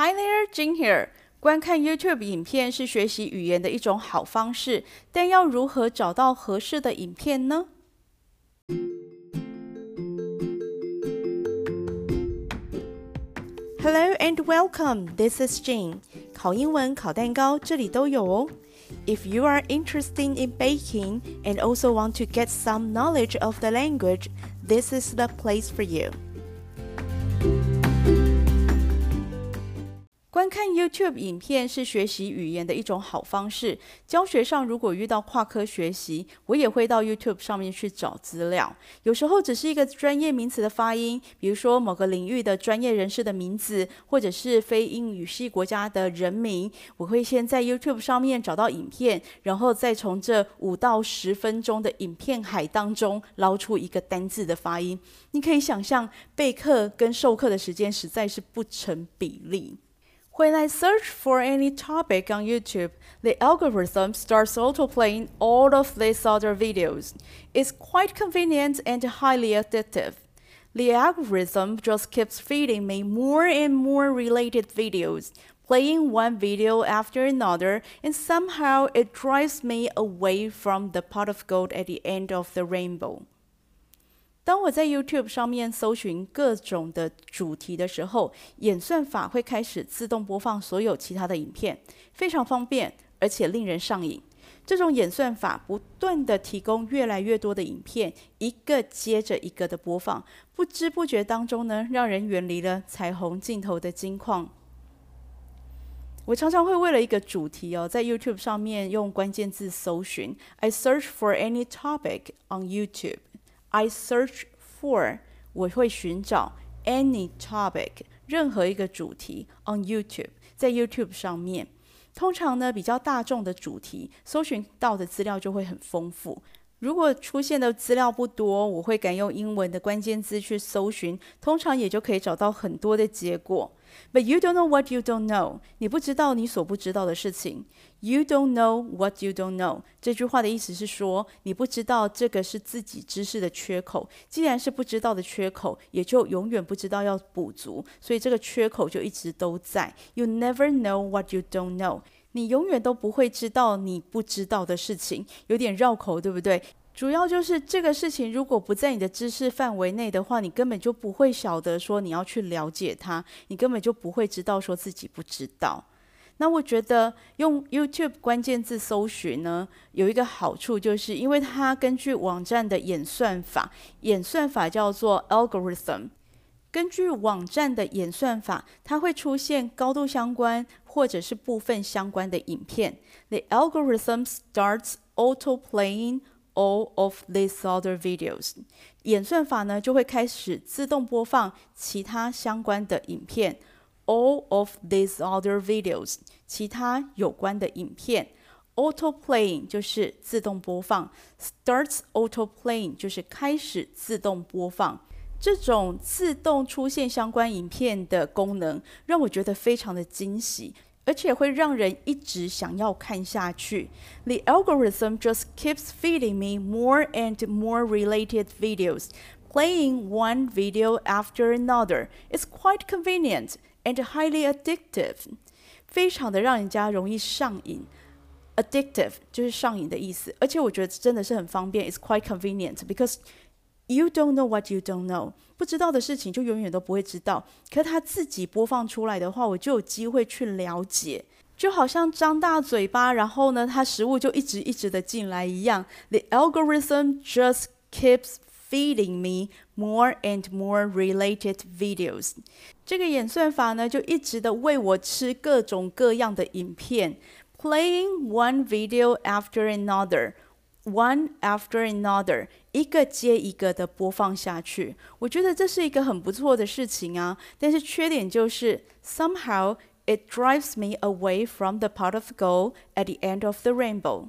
Hi there, Jing here. 观看 YouTube 影片是学习语言的一种好方式，但要如何找到合适的影片呢？Hello and welcome. This is Jing. 烤英文、烤蛋糕，这里都有哦。If you are interested in baking and also want to get some knowledge of the language, this is the place for you. 观看 YouTube 影片是学习语言的一种好方式。教学上如果遇到跨科学习，我也会到 YouTube 上面去找资料。有时候只是一个专业名词的发音，比如说某个领域的专业人士的名字，或者是非英语系国家的人名，我会先在 YouTube 上面找到影片，然后再从这5到10分钟的影片海当中捞出一个单字的发音。你可以想象，备课跟授课的时间实在是不成比例。When I search for any topic on YouTube, the algorithm starts auto-playing all of these other videos. It's quite convenient and highly addictive. The algorithm just keeps feeding me more and more related videos, playing one video after another, and somehow it drives me away from the pot of gold at the end of the rainbow.当我在 YouTube 上面搜寻各种的主题的时候，演算法会开始自动播放所有其他的影片，非常方便，而且令人上瘾。这种演算法不断的提供越来越多的影片，一个接着一个的播放，不知不觉当中呢，让人远离了彩虹尽头的金矿。我常常会为了一个主题在 YouTube 上面用关键字搜寻 I search for any topic on YouTube。I search for 我会寻找 any topic 任何一个主题 on YouTube 在 YouTube 上面，通常呢比较大众的主题搜寻到的资料就会很丰富。如果出现的资料不多，我会改用英文的关键字去搜寻，通常也就可以找到很多的结果。But you don't know what you don't know， 你不知道你所不知道的事情。You don't know what you don't know， 这句话的意思是说，你不知道这个是自己知识的缺口，既然是不知道的缺口，也就永远不知道要补足，所以这个缺口就一直都在。You never know what you don't know， 你永远都不会知道你不知道的事情，有点绕口，对不对？主要就是这个事情如果不在你的知识范围内的话，你根本就不会晓得说你要去了解它，你根本就不会知道说自己不知道。那我觉得用 YouTube 关键字搜寻呢，有一个好处，就是因为它根据网站的演算法，演算法叫做 algorithm， 根据网站的演算法，它会出现高度相关或者是部分相关的影片。The algorithm starts auto-playing all of these other videos， 演算法呢就会开始自动播放其他相关的影片。All of these other videos， 其他有关的影片。Autoplaying 就是自动播放， starts autoplaying 就是开始自动播放。这种自动出现相关影片的功能让我觉得非常的惊喜，而且会让人一直想要看下去。The algorithm just keeps feeding me more and more related videos, playing one video after another. It's quite convenient and highly addictive. 非常的让人家容易上瘾。Addictive 就是上瘾的意思，而且我觉得真的是很方便。It's quite convenient because you don't know what you don't know， 不知道的事情就永远都不会知道，可他自己播放出来的话，我就有机会去了解，就好像张大嘴巴，然后呢他食物就一直一直的进来一样。 The algorithm just keeps feeding me more and more related videos， 这个演算法呢就一直的喂我吃各种各样的影片。 Playing one video after another，One after another， 一个接一个的播放下去，我觉得这是一个很不错的事情啊。但是缺点就是 somehow it drives me away from the pot of gold at the end of the rainbow。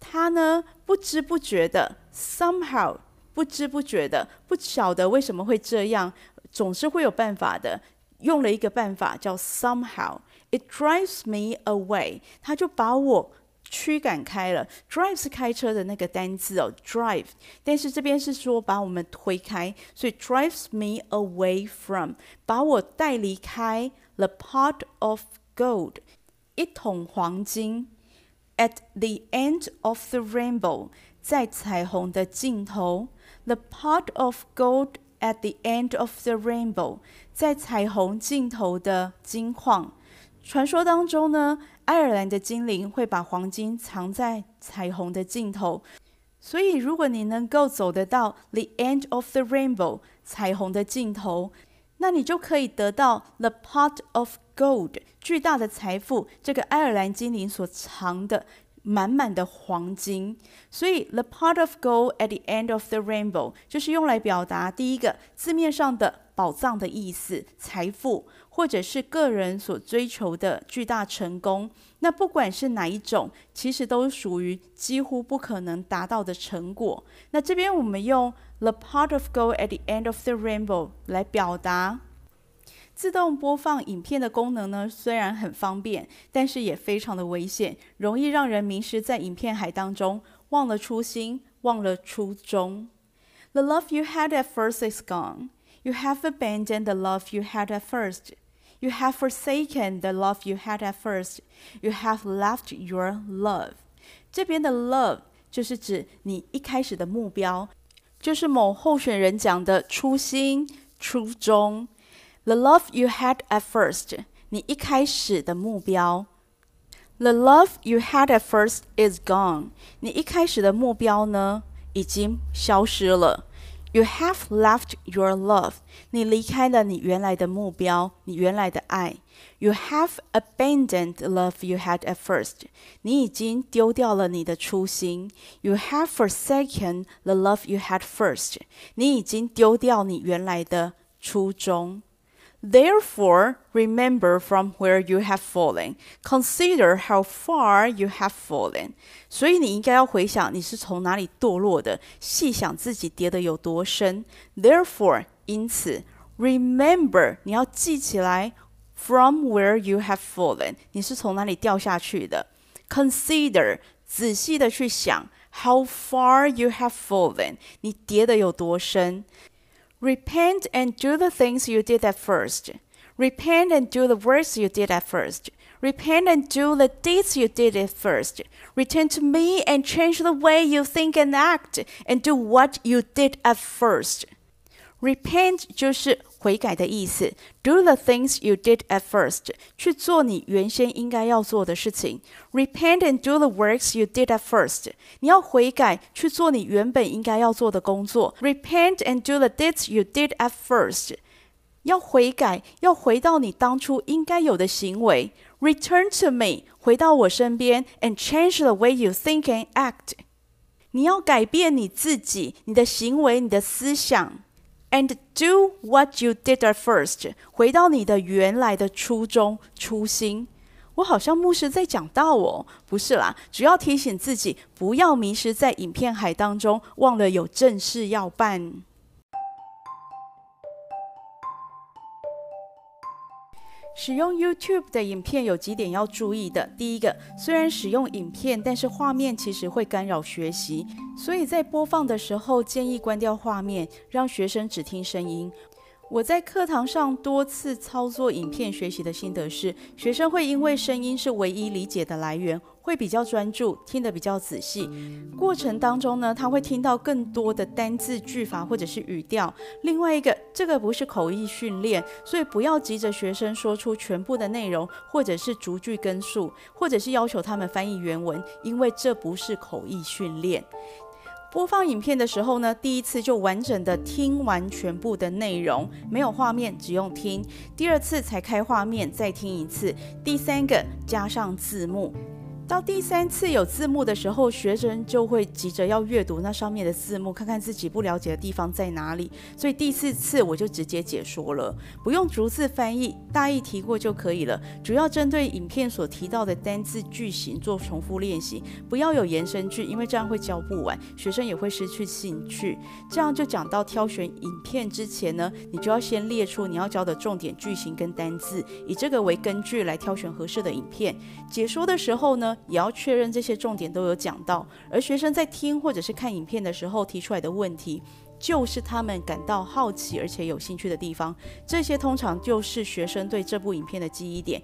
它呢不知不觉的 somehow， 不知不觉的，不晓得为什么会这样，总是会有办法的，用了一个办法叫 somehow。 It drives me away， 它就把我驱赶开了。 drive 是开车的那个单字drive， 但是这边是说把我们推开，所以 drives me away from， 把我带离开 the pot of gold, 一桶黄金 at the end of the rainbow, 在彩虹的尽头 the pot of gold at the end of the rainbow, 在彩虹尽头的金矿。传说当中呢，爱尔兰的精灵会把黄金藏在彩虹的尽头，所以如果你能够走得到 the end of the rainbow, 彩虹的尽头，那你就可以得到 the pot of gold, 巨大的财富，这个爱尔兰精灵所藏的满满的黄金。所以 the pot of gold at the end of the rainbow 就是用来表达第一个字面上的宝藏的意思，财富，或者是个人所追求的巨大成功。那不管是哪一种，其实都属于几乎不可能达到的成果。那这边我们用 the pot of gold at the end of the rainbow 来表达。自动播放影片的功能呢，虽然很方便，但是也非常的危险，容易让人迷失在影片海当中，忘了初心，忘了初衷。 The love you had at first is gone. You have abandoned the love you had at first. You have forsaken the love you had at first. You have left your love. 这边的 love 就是指你一开始的目标，就是某候选人讲的初心、初衷。The love you had at first, 你一开始的目标。The love you had at first is gone. 你一开始的目标呢，已经消失了。You have left your love. 你离开了你原来的目标，你原来的爱。You have abandoned the love you had at first. 你已经丢掉了你的初心。You have forsaken the love you had first. 你已经丢掉你原来的初衷。Therefore, remember from where you have fallen. Consider how far you have fallen. 所以你应该要回想你是从哪里堕落的，细想自己跌得有多深。Therefore, 因此 remember 你要记起来 from where you have fallen 你是从哪里掉下去的。Consider 仔细的去想 how far you have fallen 你跌得有多深。Repent and do the things you did at first. Repent and do the works you did at first. Repent and do the deeds you did at first. Return to me and change the way you think and act, and do what you did at first. Repent 就是悔改的意思。Do the things you did at first. 去做你原先应该要做的事情。Repent and do the works you did at first. 你要悔改，去做你原本应该要做的工作。Repent and do the deeds you did at first. 要悔改，要回到你当初应该有的行为。Return to me. 回到我身边 and change the way you think and act. 你要改变你自己，你的行为，你的思想。And do what you did at first. 回到你的原来的初衷、初心。我好像牧师在讲道哦，不是啦，主要提醒自己不要迷失在影片海当中，忘了有正事要办。使用 YouTube 的影片有几点要注意的。第一个，虽然使用影片，但是画面其实会干扰学习，所以在播放的时候建议关掉画面，让学生只听声音。我在课堂上多次操作影片学习的心得是，学生会因为声音是唯一理解的来源，会比较专注，听得比较仔细。过程当中呢，他会听到更多的单字、句法或者是语调。另外一个，这个不是口译训练，所以不要急着学生说出全部的内容，或者是逐句跟述，或者是要求他们翻译原文，因为这不是口译训练。播放影片的时候呢，第一次就完整的听完全部的内容，没有画面，只用听。第二次才开画面，再听一次。第三个加上字幕。到第三次有字幕的时候，学生就会急着要阅读那上面的字幕，看看自己不了解的地方在哪里。所以第四次我就直接解说了，不用逐字翻译，大意提过就可以了。主要针对影片所提到的单字句型做重复练习，不要有延伸句，因为这样会教不完，学生也会失去兴趣。这样就讲到挑选影片之前呢，你就要先列出你要教的重点句型跟单字，以这个为根据来挑选合适的影片。解说的时候呢，也要确认这些重点都有讲到，而学生在听或者是看影片的时候提出来的问题，就是他们感到好奇而且有兴趣的地方，这些通常就是学生对这部影片的记忆点。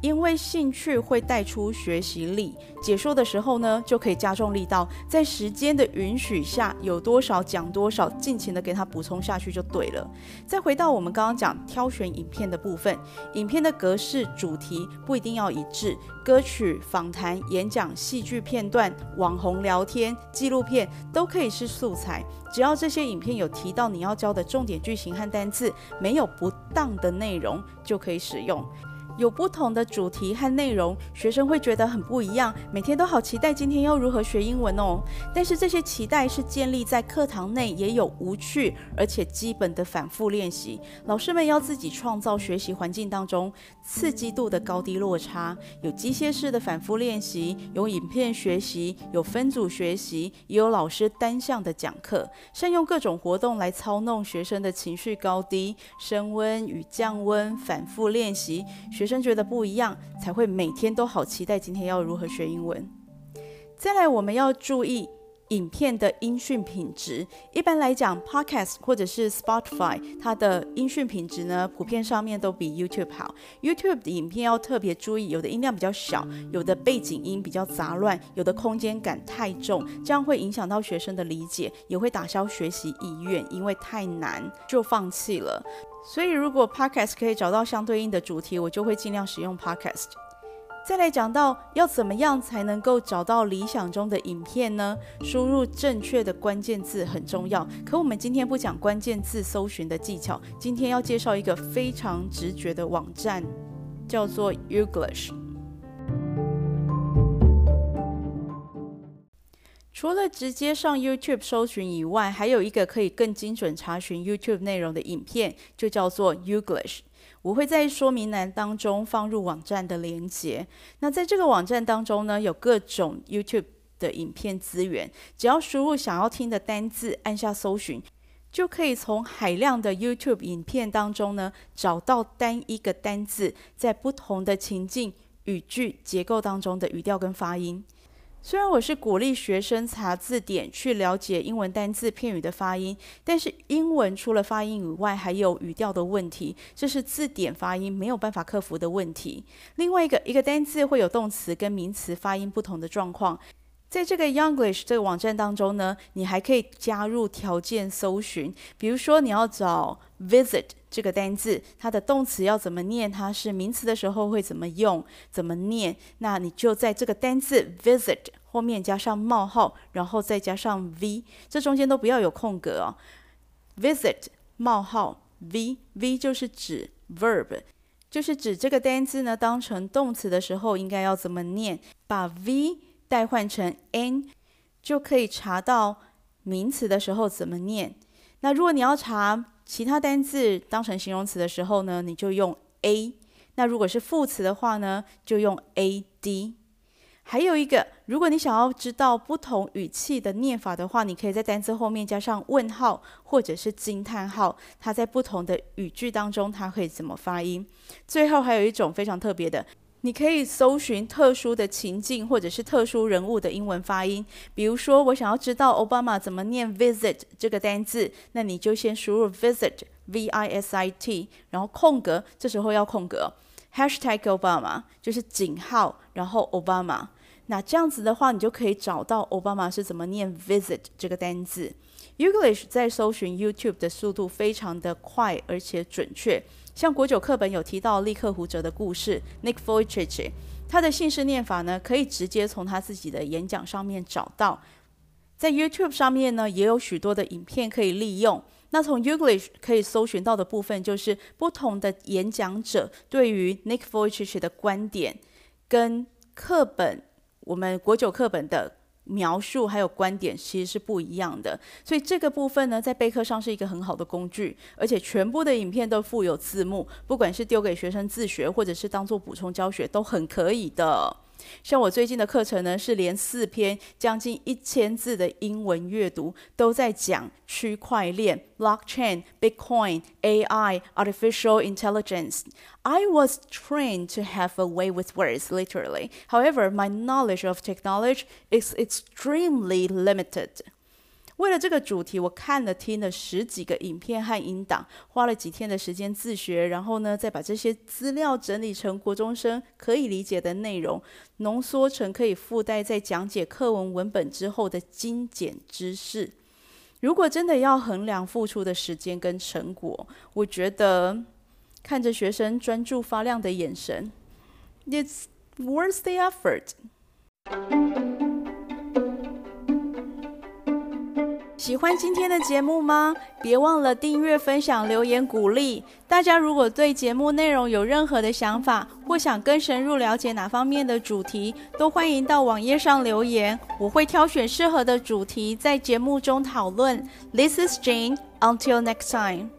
因为兴趣会带出学习力，解说的时候呢，就可以加重力道，在时间的允许下，有多少讲多少，尽情的给它补充下去就对了。再回到我们刚刚讲挑选影片的部分，影片的格式、主题不一定要一致，歌曲、访谈、演讲、戏剧片段、网红聊天、纪录片都可以是素材，只要这些影片有提到你要教的重点句型和单字，没有不当的内容就可以使用。有不同的主题和内容，学生会觉得很不一样，每天都好期待今天要如何学英文哦。但是这些期待是建立在课堂内也有无趣而且基本的反复练习，老师们要自己创造学习环境当中刺激度的高低落差，有机械式的反复练习，有影片学习，有分组学习，也有老师单向的讲课，善用各种活动来操弄学生的情绪高低，升温与降温，反复练习，学生觉得不一样，才会每天都好期待今天要如何学英文。再来，我们要注意影片的音讯品质。一般来讲 Podcast 或者是 Spotify 它的音讯品质呢，普遍上面都比 YouTube 好。 YouTube 的影片要特别注意，有的音量比较小，有的背景音比较杂乱，有的空间感太重，这样会影响到学生的理解，也会打消学习意愿，因为太难就放弃了。所以如果 Podcast 可以找到相对应的主题，我就会尽量使用 Podcast。 再来讲到要怎么样才能够找到理想中的影片呢？输入正确的关键字很重要，可我们今天不讲关键字搜寻的技巧，今天要介绍一个非常直觉的网站，叫做 YouGlish。除了直接上 YouTube 搜寻以外，还有一个可以更精准查询 YouTube 内容的影片，就叫做 YouGlish。我会在说明栏当中放入网站的连结。那在这个网站当中呢，有各种 YouTube 的影片资源，只要输入想要听的单字，按下搜寻，就可以从海量的 YouTube 影片当中呢，找到单一个单字在不同的情境、语句、结构当中的语调跟发音。虽然我是鼓励学生查字典去了解英文单字片语的发音，但是英文除了发音以外，还有语调的问题，这是字典发音没有办法克服的问题。另外一个单字会有动词跟名词发音不同的状况。在这个 YouGlish 这个网站当中呢，你还可以加入条件搜寻，比如说你要找 visit 这个单字，它的动词要怎么念，它是名词的时候会怎么用，怎么念，那你就在这个单字 visit 后面加上冒号，然后再加上 v， 这中间都不要有空格哦。visit 冒号 v， v 就是指 verb， 就是指这个单字呢当成动词的时候应该要怎么念，把 v代换成 n， 就可以查到名词的时候怎么念。那如果你要查其他单字当成形容词的时候呢，你就用 a。 那如果是副词的话呢，就用 ad。 还有一个，如果你想要知道不同语气的念法的话，你可以在单字后面加上问号或者是惊叹号，它在不同的语句当中它可以怎么发音。最后还有一种非常特别的，你可以搜寻特殊的情境或者是特殊人物的英文发音。比如说我想要知道 Obama 怎么念 visit 这个单字，那你就先输入 visit V-I-S-I-T， 然后空格，这时候要空格 hashtag Obama， 就是井号然后 Obama。 那这样子的话，你就可以找到 Obama 是怎么念 visit 这个单字。 YouGlish 在搜寻 YouTube 的速度非常的快而且准确，像国9课本有提到立刻胡哲的故事 Nick Vujicic， 他的姓氏念法呢，可以直接从他自己的演讲上面找到。在 YouTube 上面呢，也有许多的影片可以利用。那从 YouGlish 可以搜寻到的部分，就是不同的演讲者对于 Nick Vujicic 的观点跟课本，我们国9课本的描述还有观点其实是不一样的，所以这个部分呢，在备课上是一个很好的工具，而且全部的影片都附有字幕，不管是丢给学生自学，或者是当做补充教学，都很可以的。像我最近的课程呢，是连4篇将近1000字的英文阅读都在讲区块链 blockchain bitcoin AI artificial intelligence。 I was trained to have a way with words, literally. However, my knowledge of technology is extremely limited. 为了这个主题，我看了听了10几个影片和音档，花了几天的时间自学，然后呢再把这些资料整理成国中生可以理解的内容，浓缩成可以附带在讲解课文文本之后的精简知识。如果真的要衡量付出的时间跟成果，我觉得看着学生专注发亮的眼神 It's worth the effort。 喜欢今天的节目吗？别忘了订阅、分享、留言鼓励。大家如果对节目内容有任何的想法，或想更深入了解哪方面的主题，都欢迎到网页上留言，我会挑选适合的主题在节目中讨论。This is Jing, until next time.